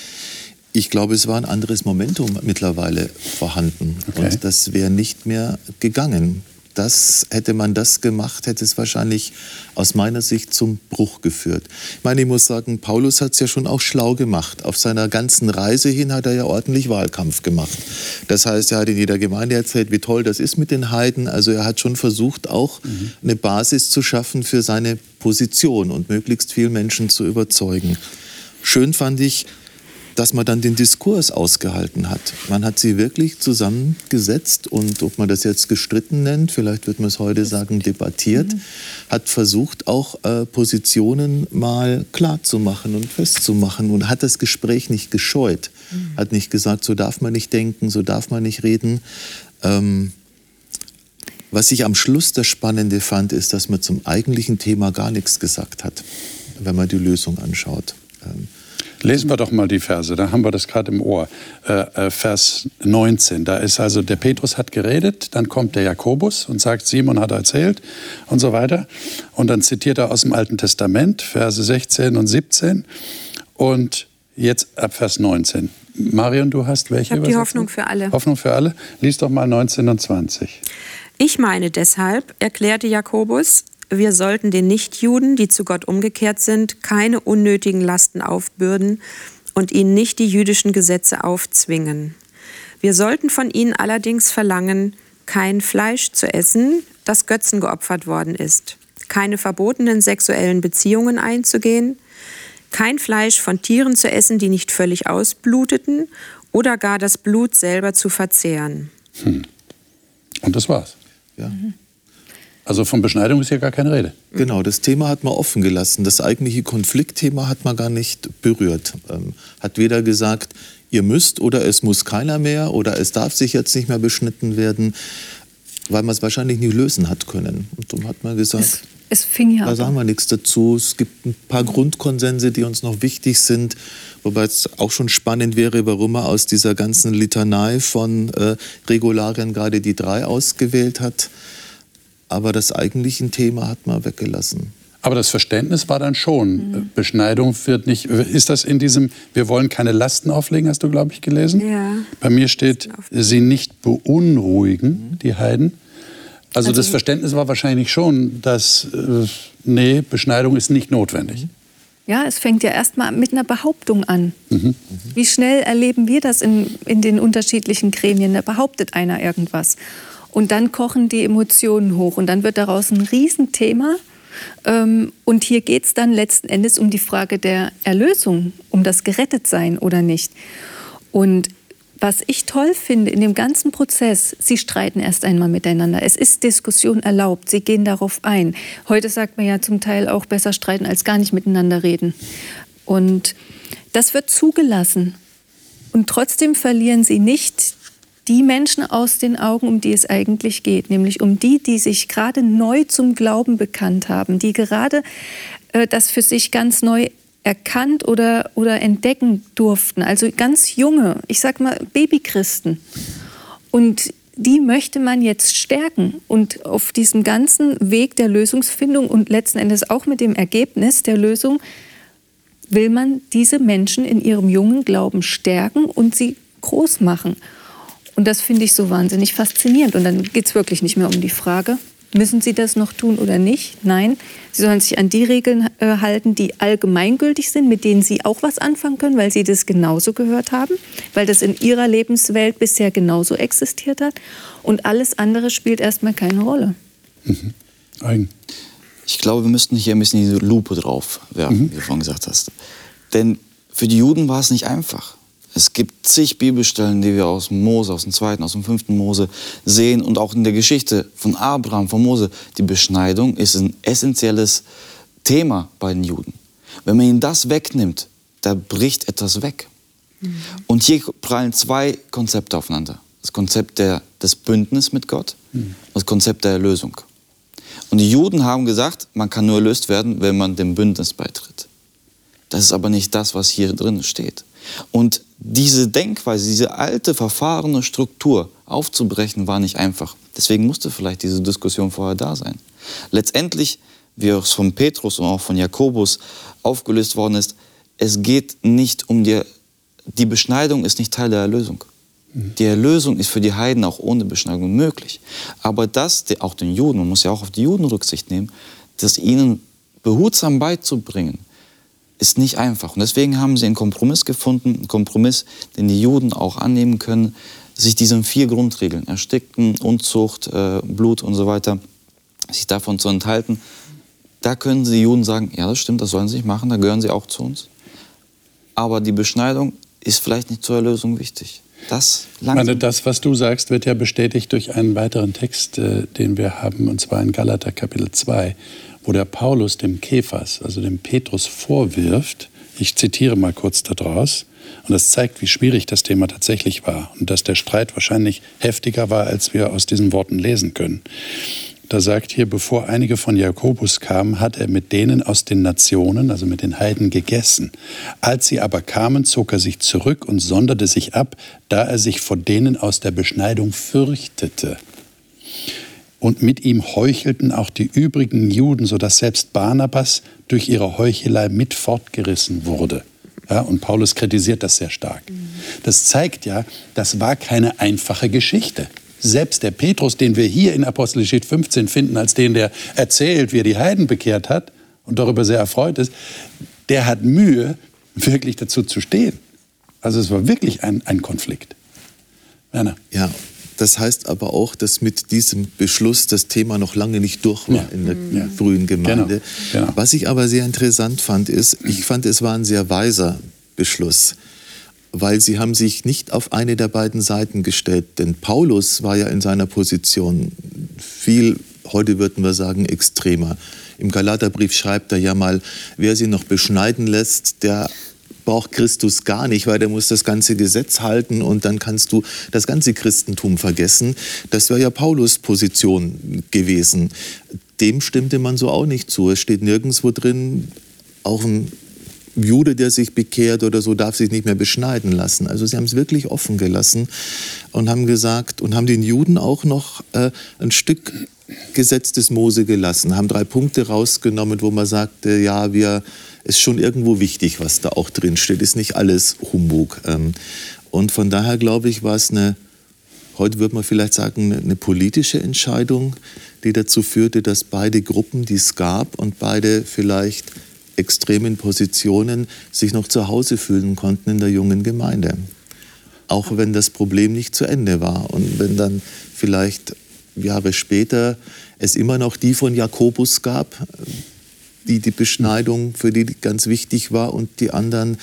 Ich glaube, es war ein anderes Momentum mittlerweile vorhanden. Okay. Und das wäre nicht mehr gegangen. Das, hätte man das gemacht, hätte es wahrscheinlich aus meiner Sicht zum Bruch geführt. Ich meine, ich muss sagen, Paulus hat es ja schon auch schlau gemacht. Auf seiner ganzen Reise hin hat er ja ordentlich Wahlkampf gemacht. Das heißt, er hat in jeder Gemeinde erzählt, wie toll das ist mit den Heiden. Also er hat schon versucht, auch mhm. eine Basis zu schaffen für seine Position und möglichst viele Menschen zu überzeugen. Schön fand ich, dass man dann den Diskurs ausgehalten hat. Man hat sie wirklich zusammengesetzt und, ob man das jetzt gestritten nennt, vielleicht wird man es heute sagen, debattiert, hat versucht, auch äh, Positionen mal klarzumachen und festzumachen und hat das Gespräch nicht gescheut. Hat nicht gesagt, so darf man nicht denken, so darf man nicht reden. Ähm, was ich am Schluss das Spannende fand, ist, dass man zum eigentlichen Thema gar nichts gesagt hat, wenn man die Lösung anschaut. Ähm, Lesen wir doch mal die Verse, da haben wir das gerade im Ohr. Äh, äh, Vers neunzehn, da ist also, der Petrus hat geredet, dann kommt der Jakobus und sagt, Simon hat erzählt und so weiter. Und dann zitiert er aus dem Alten Testament, Verse sechzehn und siebzehn. Und jetzt ab Vers neunzehn. Marion, du hast welche? Ich habe die Hoffnung für alle. Hoffnung für alle? Lies doch mal neunzehn und zwanzig. Ich meine deshalb, erklärte Jakobus, wir sollten den Nichtjuden, die zu Gott umgekehrt sind, keine unnötigen Lasten aufbürden und ihnen nicht die jüdischen Gesetze aufzwingen. Wir sollten von ihnen allerdings verlangen, kein Fleisch zu essen, das Götzen geopfert worden ist, keine verbotenen sexuellen Beziehungen einzugehen, kein Fleisch von Tieren zu essen, die nicht völlig ausbluteten, oder gar das Blut selber zu verzehren. Hm. Und das war's. Ja. Mhm. Also von Beschneidung ist hier gar keine Rede. Genau, das Thema hat man offen gelassen. Das eigentliche Konfliktthema hat man gar nicht berührt. Ähm, hat weder gesagt, ihr müsst oder es muss keiner mehr oder es darf sich jetzt nicht mehr beschnitten werden, weil man es wahrscheinlich nicht lösen hat können. Und darum hat man gesagt, es, es fing ja da sagen wir nichts dazu. Es gibt ein paar Grundkonsense, die uns noch wichtig sind. Wobei es auch schon spannend wäre, warum man aus dieser ganzen Litanei von äh, Regularien gerade die drei ausgewählt hat. Aber das eigentliche Thema hat man weggelassen. Aber das Verständnis war dann schon, mhm. Beschneidung wird nicht, ist das in diesem, wir wollen keine Lasten auflegen, hast du, glaube ich, gelesen? Ja. Bei mir steht, sie nicht beunruhigen, mhm. die Heiden. Also, also das Verständnis war wahrscheinlich schon, dass, äh, nee, Beschneidung ist nicht notwendig. Mhm. Ja, es fängt ja erstmal mit einer Behauptung an. Mhm. Wie schnell erleben wir das in, in den unterschiedlichen Gremien? Da behauptet einer irgendwas. Und dann kochen die Emotionen hoch und dann wird daraus ein Riesenthema. Und hier geht es dann letzten Endes um die Frage der Erlösung, um das Gerettetsein oder nicht. Und was ich toll finde in dem ganzen Prozess, sie streiten erst einmal miteinander. Es ist Diskussion erlaubt, sie gehen darauf ein. Heute sagt man ja zum Teil auch, besser streiten als gar nicht miteinander reden. Und das wird zugelassen. Und trotzdem verlieren sie nicht die Menschen aus den Augen, um die es eigentlich geht, nämlich um die, die sich gerade neu zum Glauben bekannt haben, die gerade äh, das für sich ganz neu erkannt oder, oder entdecken durften. Also ganz junge, ich sag mal Babychristen. Und die möchte man jetzt stärken. Und auf diesem ganzen Weg der Lösungsfindung und letzten Endes auch mit dem Ergebnis der Lösung will man diese Menschen in ihrem jungen Glauben stärken und sie groß machen. Und das finde ich so wahnsinnig faszinierend. Und dann geht es wirklich nicht mehr um die Frage, müssen Sie das noch tun oder nicht? Nein, Sie sollen sich an die Regeln äh, halten, die allgemeingültig sind, mit denen Sie auch was anfangen können, weil Sie das genauso gehört haben, weil das in Ihrer Lebenswelt bisher genauso existiert hat. Und alles andere spielt erstmal keine Rolle. Mhm. Eigen. Ich glaube, wir müssten hier ein bisschen diese Lupe drauf werfen, mhm. wie du vorhin gesagt hast. Denn für die Juden war es nicht einfach. Es gibt zig Bibelstellen, die wir aus Mose, aus dem zweiten, aus dem fünften Mose sehen und auch in der Geschichte von Abraham, von Mose. Die Beschneidung ist ein essentielles Thema bei den Juden. Wenn man ihnen das wegnimmt, da bricht etwas weg. Mhm. Und hier prallen zwei Konzepte aufeinander. Das Konzept der, des Bündnisses mit Gott mhm. und das Konzept der Erlösung. Und die Juden haben gesagt, man kann nur erlöst werden, wenn man dem Bündnis beitritt. Das ist aber nicht das, was hier drin steht. Und diese Denkweise, diese alte, verfahrene Struktur aufzubrechen, war nicht einfach. Deswegen musste vielleicht diese Diskussion vorher da sein. Letztendlich, wie es von Petrus und auch von Jakobus aufgelöst worden ist, es geht nicht um die die Beschneidung ist nicht Teil der Erlösung. Die Erlösung ist für die Heiden auch ohne Beschneidung möglich. Aber das, auch den Juden, man muss ja auch auf die Juden Rücksicht nehmen, das ihnen behutsam beizubringen, ist nicht einfach. Und deswegen haben sie einen Kompromiss gefunden, einen Kompromiss, den die Juden auch annehmen können, sich diesen vier Grundregeln, Ersticken, Unzucht, Blut und so weiter, sich davon zu enthalten. Da können die Juden sagen, ja, das stimmt, das sollen sie nicht machen, da gehören sie auch zu uns. Aber die Beschneidung ist vielleicht nicht zur Erlösung wichtig. Das, meine, das, was du sagst, wird ja bestätigt durch einen weiteren Text, äh, den wir haben, und zwar in Galater Kapitel zwei, wo der Paulus dem Kephas, also dem Petrus, vorwirft, ich zitiere mal kurz daraus, und das zeigt, wie schwierig das Thema tatsächlich war und dass der Streit wahrscheinlich heftiger war, als wir aus diesen Worten lesen können. Da sagt hier, bevor einige von Jakobus kamen, hat er mit denen aus den Nationen, also mit den Heiden, gegessen. Als sie aber kamen, zog er sich zurück und sonderte sich ab, da er sich vor denen aus der Beschneidung fürchtete. Und mit ihm heuchelten auch die übrigen Juden, sodass selbst Barnabas durch ihre Heuchelei mit fortgerissen wurde. Ja, und Paulus kritisiert das sehr stark. Das zeigt ja, das war keine einfache Geschichte. Selbst der Petrus, den wir hier in Apostelgeschichte fünfzehn finden, als den, der erzählt, wie er die Heiden bekehrt hat und darüber sehr erfreut ist, der hat Mühe, wirklich dazu zu stehen. Also es war wirklich ein, ein Konflikt. Werner? Ja, das heißt aber auch, dass mit diesem Beschluss das Thema noch lange nicht durch war, ja, in der ja. frühen Gemeinde. Genau. Genau. Was ich aber sehr interessant fand, ist, ich fand, es war ein sehr weiser Beschluss. Weil sie haben sich nicht auf eine der beiden Seiten gestellt. Denn Paulus war ja in seiner Position viel, heute würden wir sagen, extremer. Im Galaterbrief schreibt er ja mal, wer sie noch beschneiden lässt, der braucht Christus gar nicht, weil der muss das ganze Gesetz halten und dann kannst du das ganze Christentum vergessen. Das wäre ja Paulus' Position gewesen. Dem stimmte man so auch nicht zu. Es steht nirgendwo drin, auch ein Jude, der sich bekehrt oder so, darf sich nicht mehr beschneiden lassen. Also sie haben es wirklich offen gelassen und haben gesagt und haben den Juden auch noch äh, ein Stück Gesetz des Mose gelassen, haben drei Punkte rausgenommen, wo man sagte, ja, wir, ist schon irgendwo wichtig, was da auch drin steht, ist nicht alles Humbug. Ähm, und von daher glaube ich, war es eine, heute würde man vielleicht sagen, eine politische Entscheidung, die dazu führte, dass beide Gruppen, die es gab und beide vielleicht extremen Positionen sich noch zu Hause fühlen konnten in der jungen Gemeinde. Auch wenn das Problem nicht zu Ende war. Und wenn dann vielleicht Jahre später es immer noch die von Jakobus gab, die die Beschneidung für die ganz wichtig war und die anderen,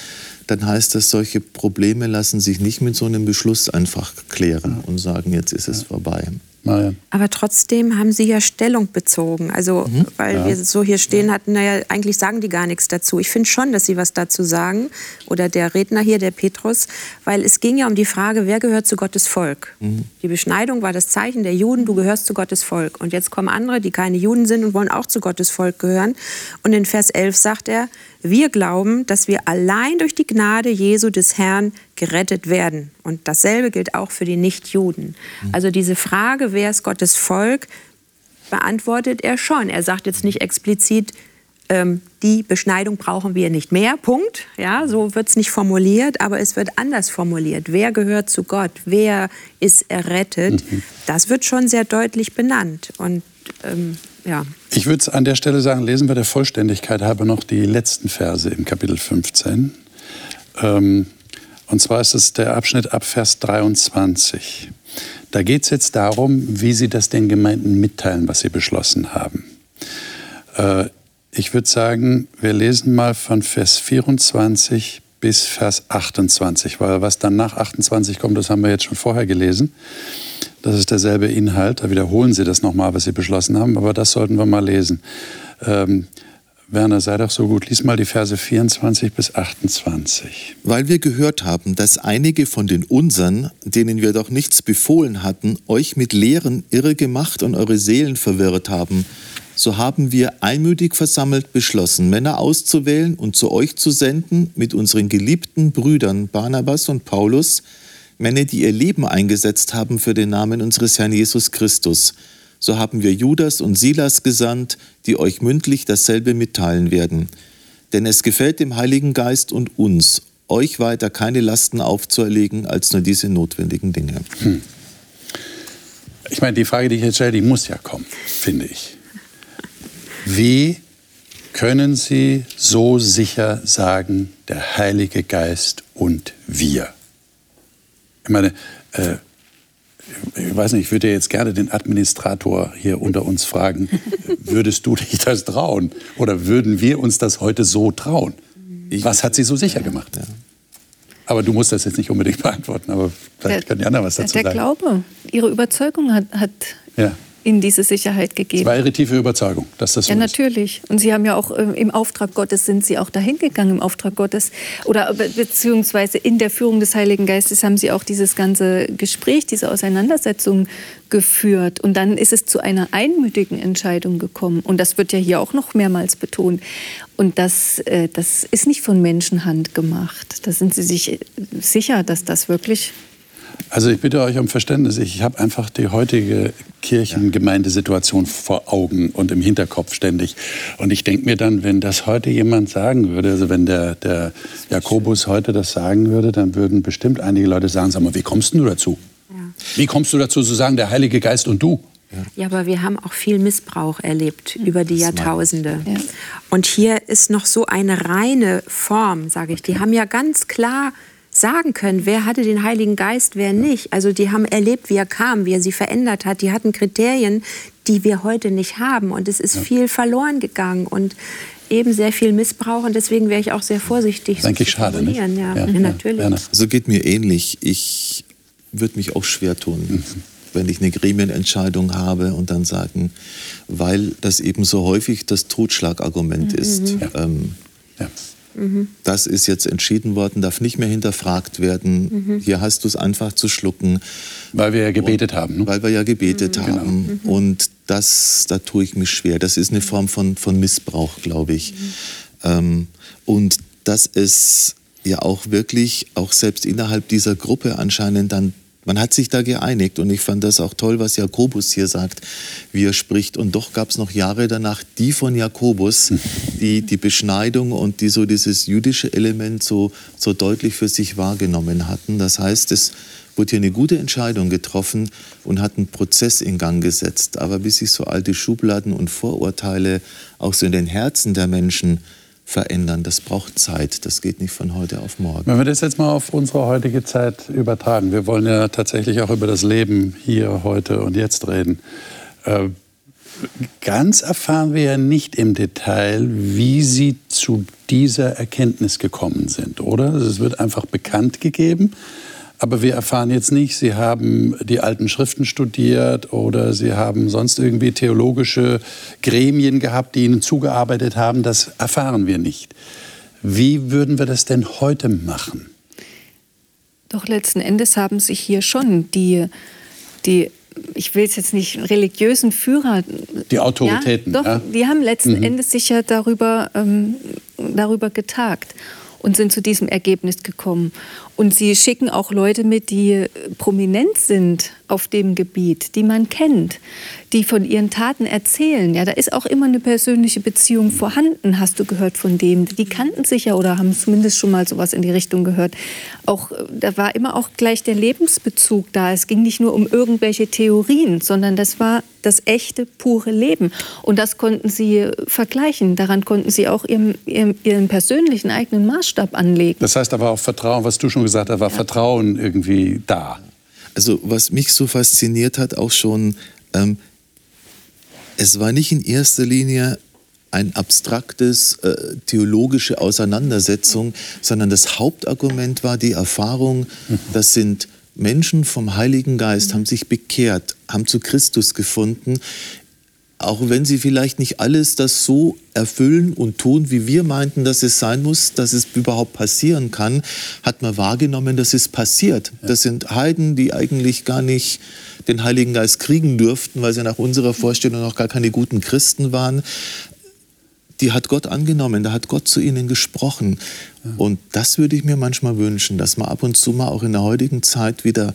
dann heißt das, solche Probleme lassen sich nicht mit so einem Beschluss einfach klären und sagen, jetzt ist es vorbei. Marion. Aber trotzdem haben Sie ja Stellung bezogen, also mhm. weil ja. wir so hier stehen hatten, naja, eigentlich sagen die gar nichts dazu. Ich finde schon, dass Sie was dazu sagen, oder der Redner hier, der Petrus, weil es ging ja um die Frage, wer gehört zu Gottes Volk? Mhm. Die Beschneidung war das Zeichen der Juden, du gehörst zu Gottes Volk. Und jetzt kommen andere, die keine Juden sind und wollen auch zu Gottes Volk gehören. Und in Vers elf sagt er, wir glauben, dass wir allein durch die Gnade Jesu des Herrn gerettet werden. Und dasselbe gilt auch für die Nichtjuden. Also diese Frage, wer ist Gottes Volk, beantwortet er schon. Er sagt jetzt nicht explizit, ähm, die Beschneidung brauchen wir nicht mehr, Punkt. Ja, so wird es nicht formuliert, aber es wird anders formuliert. Wer gehört zu Gott? Wer ist errettet? Mhm. Das wird schon sehr deutlich benannt. Und ähm, ja. Ich würde es an der Stelle sagen, lesen wir der Vollständigkeit halber noch die letzten Verse im Kapitel fünfzehn. Ähm, und zwar ist es der Abschnitt ab Vers dreiundzwanzig. Da geht es jetzt darum, wie sie das den Gemeinden mitteilen, was sie beschlossen haben. Äh, ich würde sagen, wir lesen mal von Vers vierundzwanzig bis Vers achtundzwanzig, weil was dann nach achtundzwanzig kommt, das haben wir jetzt schon vorher gelesen. Das ist derselbe Inhalt, da wiederholen Sie das nochmal, was Sie beschlossen haben, aber das sollten wir mal lesen. Ähm, Werner, sei doch so gut, lies mal die Verse vierundzwanzig bis achtundzwanzig. Weil wir gehört haben, dass einige von den Unsern, denen wir doch nichts befohlen hatten, euch mit Lehren irre gemacht und eure Seelen verwirrt haben, so haben wir einmütig versammelt beschlossen, Männer auszuwählen und zu euch zu senden, mit unseren geliebten Brüdern Barnabas und Paulus, Männer, die ihr Leben eingesetzt haben für den Namen unseres Herrn Jesus Christus. So haben wir Judas und Silas gesandt, die euch mündlich dasselbe mitteilen werden. Denn es gefällt dem Heiligen Geist und uns, euch weiter keine Lasten aufzuerlegen, als nur diese notwendigen Dinge. Hm. Ich meine, die Frage, die ich jetzt stelle, die muss ja kommen, finde ich. Wie können Sie so sicher sagen, der Heilige Geist und wir? Ich meine, äh, ich weiß nicht, ich würde jetzt gerne den Administrator hier unter uns fragen, würdest du dich das trauen? Oder würden wir uns das heute so trauen? Was hat sie so sicher gemacht? Ja. Aber du musst das jetzt nicht unbedingt beantworten, aber vielleicht können die anderen was dazu sagen. Der Glaube, ihre Überzeugung hat, hat ja. ihnen diese Sicherheit gegeben. Es war ihre tiefe Überzeugung, dass das so ist. Ja, natürlich. Und sie haben ja auch äh, im Auftrag Gottes, sind sie auch dahin gegangen im Auftrag Gottes. Oder be- beziehungsweise in der Führung des Heiligen Geistes haben sie auch dieses ganze Gespräch, diese Auseinandersetzung geführt. Und dann ist es zu einer einmütigen Entscheidung gekommen. Und das wird ja hier auch noch mehrmals betont. Und das, äh, das ist nicht von Menschenhand gemacht. Da sind sie sich sicher, dass das wirklich... Also ich bitte euch um Verständnis. Ich habe einfach die heutige Kirchengemeindesituation vor Augen und im Hinterkopf ständig. Und ich denke mir dann, wenn das heute jemand sagen würde, also wenn der, der Jakobus heute das sagen würde, dann würden bestimmt einige Leute sagen, sag mal, wie kommst du dazu? Ja. Wie kommst du dazu zu sagen, der Heilige Geist und du? Ja, aber wir haben auch viel Missbrauch erlebt über die Jahrtausende. Und hier ist noch so eine reine Form, sage ich. Die haben ja ganz klar... sagen können, wer hatte den Heiligen Geist, wer nicht. Also die haben erlebt, wie er kam, wie er sie verändert hat. Die hatten Kriterien, die wir heute nicht haben. Und es ist ja. viel verloren gegangen und eben sehr viel Missbrauch. Und deswegen wäre ich auch sehr vorsichtig. Das so denke ich schade, ne? Ja, ja, ja, natürlich. Ja, so geht mir ähnlich. Ich würde mich auch schwer tun, mhm. wenn ich eine Gremienentscheidung habe und dann sagen, weil das eben so häufig das Totschlagargument mhm. ist. Ja. Ähm, ja. Mhm. Das ist jetzt entschieden worden, darf nicht mehr hinterfragt werden. Mhm. Hier hast du es einfach zu schlucken. Weil wir ja gebetet und, haben. Ne? Weil wir ja gebetet mhm. haben. Genau. Mhm. Und das, da tue ich mich schwer. Das ist eine Form von, von Missbrauch, glaube ich. Mhm. Ähm, und dass es ja auch wirklich, auch selbst innerhalb dieser Gruppe anscheinend dann, man hat sich da geeinigt. Und ich fand das auch toll, was Jakobus hier sagt, wie er spricht. Und doch gab es noch Jahre danach die von Jakobus, die die Beschneidung und die so dieses jüdische Element so, so deutlich für sich wahrgenommen hatten. Das heißt, es wurde hier eine gute Entscheidung getroffen und hat einen Prozess in Gang gesetzt. Aber bis sich so alte Schubladen und Vorurteile auch so in den Herzen der Menschen verändern. Das braucht Zeit. Das geht nicht von heute auf morgen. Wenn wir das jetzt mal auf unsere heutige Zeit übertragen, wir wollen ja tatsächlich auch über das Leben hier, heute und jetzt reden. Äh, ganz erfahren wir ja nicht im Detail, wie Sie zu dieser Erkenntnis gekommen sind, oder? Es wird einfach bekannt gegeben, aber wir erfahren jetzt nicht, Sie haben die alten Schriften studiert oder Sie haben sonst irgendwie theologische Gremien gehabt, die Ihnen zugearbeitet haben. Das erfahren wir nicht. Wie würden wir das denn heute machen? Doch letzten Endes haben sich hier schon die, die ich will es jetzt nicht, religiösen Führer... Die Autoritäten. Ja, doch, ja. Die haben letzten mhm. Endes sich ja darüber, ähm, darüber getagt. Und sind zu diesem Ergebnis gekommen. Und sie schicken auch Leute mit, die prominent sind auf dem Gebiet, die man kennt, die von ihren Taten erzählen. Ja, da ist auch immer eine persönliche Beziehung vorhanden, hast du gehört von dem. Die kannten sich ja oder haben zumindest schon mal sowas in die Richtung gehört. Auch, da war immer auch gleich der Lebensbezug da. Es ging nicht nur um irgendwelche Theorien, sondern das war das echte, pure Leben. Und das konnten sie vergleichen. Daran konnten sie auch ihren, ihren, ihren persönlichen eigenen Maßstab anlegen. Das heißt aber auch Vertrauen, was du schon gesagt hast, war ja. Vertrauen irgendwie da. Also was mich so fasziniert hat, auch schon, ähm, es war nicht in erster Linie ein abstraktes, äh, theologische Auseinandersetzung, sondern das Hauptargument war die Erfahrung, das sind Menschen vom Heiligen Geist, haben sich bekehrt, haben zu Christus gefunden, auch wenn sie vielleicht nicht alles das so erfüllen und tun, wie wir meinten, dass es sein muss, dass es überhaupt passieren kann, hat man wahrgenommen, dass es passiert. Das sind Heiden, die eigentlich gar nicht den Heiligen Geist kriegen dürften, weil sie nach unserer Vorstellung noch gar keine guten Christen waren. Die hat Gott angenommen, da hat Gott zu ihnen gesprochen. Und das würde ich mir manchmal wünschen, dass man ab und zu mal auch in der heutigen Zeit wieder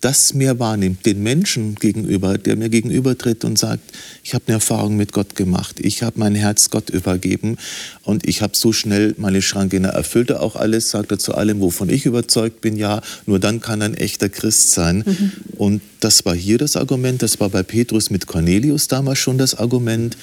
das mir wahrnimmt, den Menschen gegenüber, der mir gegenübertritt und sagt, ich habe eine Erfahrung mit Gott gemacht, ich habe mein Herz Gott übergeben und ich habe so schnell meine Schranke, er erfüllte auch alles, sagt er zu allem, wovon ich überzeugt bin, ja, nur dann kann er ein echter Christ sein. Mhm. Und das war hier das Argument, das war bei Petrus mit Cornelius damals schon das Argument,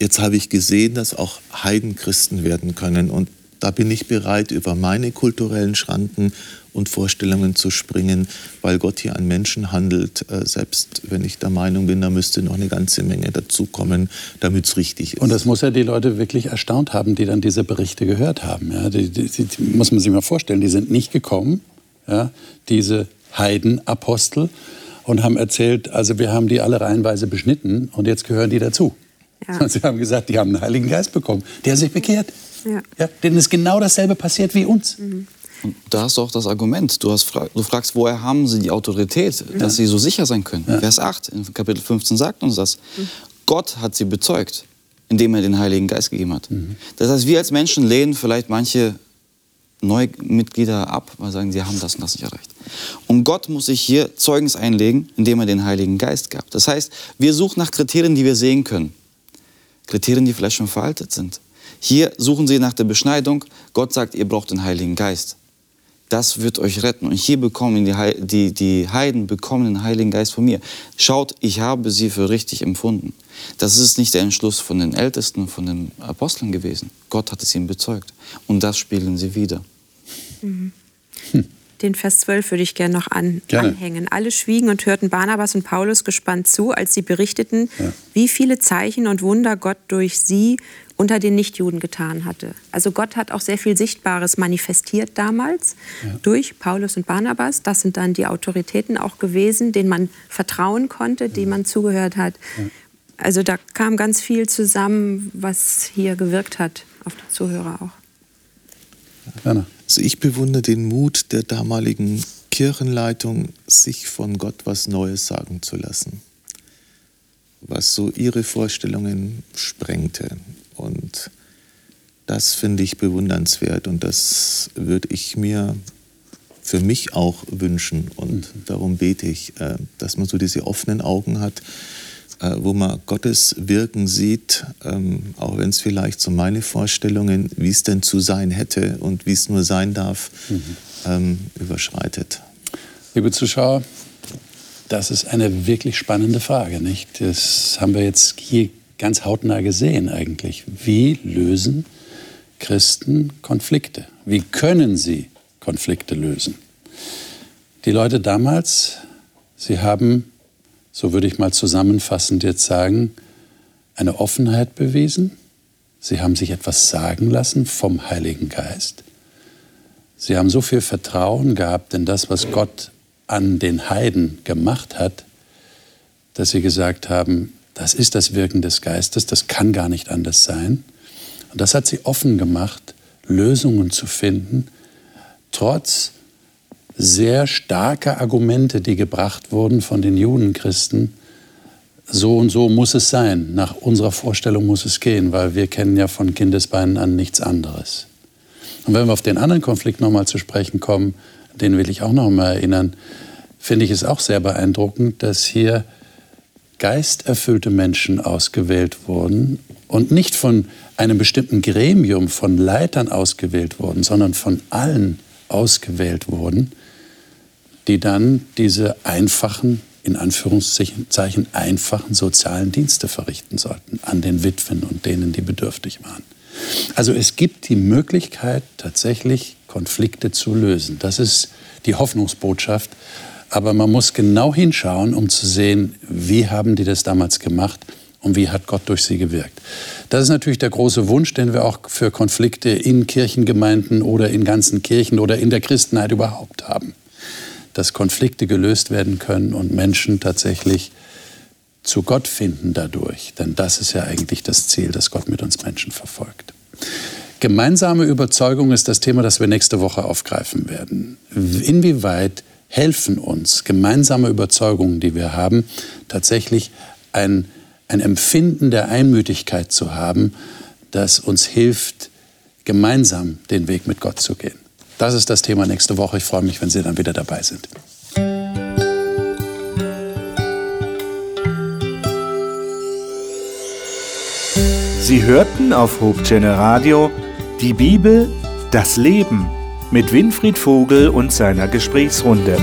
jetzt habe ich gesehen, dass auch Heiden Christen werden können und da bin ich bereit, über meine kulturellen Schranken und Vorstellungen zu springen, weil Gott hier an Menschen handelt, selbst wenn ich der Meinung bin, da müsste noch eine ganze Menge dazukommen, damit es richtig ist. Und das muss ja die Leute wirklich erstaunt haben, die dann diese Berichte gehört haben. Ja, die, die, die, die muss man sich mal vorstellen, die sind nicht gekommen, ja, diese Heidenapostel, und haben erzählt, also wir haben die alle reihenweise beschnitten und jetzt gehören die dazu. Ja. Sie haben gesagt, die haben den Heiligen Geist bekommen, der sich bekehrt. Ja. Ja, denen ist genau dasselbe passiert wie uns. Mhm. Da hast du auch das Argument. Du, hast fra- du fragst, woher haben sie die Autorität, ja. dass sie so sicher sein können. Ja. Vers acht, in Kapitel fünfzehn sagt uns das. Mhm. Gott hat sie bezeugt, indem er den Heiligen Geist gegeben hat. Mhm. Das heißt, wir als Menschen lehnen vielleicht manche Neumitglieder ab, weil sie sagen, sie haben das und das nicht erreicht. Und Gott muss sich hier Zeugnis einlegen, indem er den Heiligen Geist gab. Das heißt, wir suchen nach Kriterien, die wir sehen können. Kriterien, die vielleicht schon veraltet sind. Hier suchen sie nach der Beschneidung. Gott sagt, ihr braucht den Heiligen Geist. Das wird euch retten. Und hier bekommen die, He- die, die Heiden bekommen den Heiligen Geist von mir. Schaut, ich habe sie für richtig empfunden. Das ist nicht der Entschluss von den Ältesten, von den Aposteln gewesen. Gott hat es ihnen bezeugt. Und das spiegeln sie wieder. Mhm. Hm. Den Vers zwölf würde ich gerne noch an, gerne. anhängen. Alle schwiegen und hörten Barnabas und Paulus gespannt zu, als sie berichteten, ja. wie viele Zeichen und Wunder Gott durch sie unter den Nichtjuden getan hatte. Also Gott hat auch sehr viel Sichtbares manifestiert damals ja. durch Paulus und Barnabas. Das sind dann die Autoritäten auch gewesen, denen man vertrauen konnte, ja. denen man zugehört hat. Ja. Also da kam ganz viel zusammen, was hier gewirkt hat auf die Zuhörer auch. Werner. Also ich bewundere den Mut der damaligen Kirchenleitung, sich von Gott was Neues sagen zu lassen, was so ihre Vorstellungen sprengte. Und das finde ich bewundernswert und das würde ich mir für mich auch wünschen. Und darum bete ich, dass man so diese offenen Augen hat, wo man Gottes Wirken sieht, ähm, auch wenn es vielleicht so meine Vorstellungen, wie es denn zu sein hätte und wie es nur sein darf, mhm. ähm, überschreitet. Liebe Zuschauer, das ist eine wirklich spannende Frage, nicht? Das haben wir jetzt hier ganz hautnah gesehen eigentlich. Wie lösen Christen Konflikte? Wie können sie Konflikte lösen? Die Leute damals, sie haben, so würde ich mal zusammenfassend jetzt sagen, eine Offenheit bewiesen. Sie haben sich etwas sagen lassen vom Heiligen Geist. Sie haben so viel Vertrauen gehabt in das, was Gott an den Heiden gemacht hat, dass sie gesagt haben, das ist das Wirken des Geistes, das kann gar nicht anders sein. Und das hat sie offen gemacht, Lösungen zu finden, trotz sehr starke Argumente, die gebracht wurden von den Judenchristen. So und so muss es sein, nach unserer Vorstellung muss es gehen, weil wir kennen ja von Kindesbeinen an nichts anderes. Und wenn wir auf den anderen Konflikt nochmal zu sprechen kommen, den will ich auch nochmal erinnern, finde ich es auch sehr beeindruckend, dass hier geisterfüllte Menschen ausgewählt wurden und nicht von einem bestimmten Gremium, von Leitern ausgewählt wurden, sondern von allen ausgewählt wurden, die dann diese einfachen, in Anführungszeichen einfachen sozialen Dienste verrichten sollten an den Witwen und denen, die bedürftig waren. Also es gibt die Möglichkeit, tatsächlich Konflikte zu lösen. Das ist die Hoffnungsbotschaft. Aber man muss genau hinschauen, um zu sehen, wie haben die das damals gemacht und wie hat Gott durch sie gewirkt. Das ist natürlich der große Wunsch, den wir auch für Konflikte in Kirchengemeinden oder in ganzen Kirchen oder in der Christenheit überhaupt haben. Dass Konflikte gelöst werden können und Menschen tatsächlich zu Gott finden dadurch. Denn das ist ja eigentlich das Ziel, das Gott mit uns Menschen verfolgt. Gemeinsame Überzeugung ist das Thema, das wir nächste Woche aufgreifen werden. Inwieweit helfen uns gemeinsame Überzeugungen, die wir haben, tatsächlich ein ein Empfinden der Einmütigkeit zu haben, das uns hilft, gemeinsam den Weg mit Gott zu gehen. Das ist das Thema nächste Woche. Ich freue mich, wenn Sie dann wieder dabei sind. Sie hörten auf Hope Channel Radio die Bibel, das Leben mit Winfried Vogel und seiner Gesprächsrunde.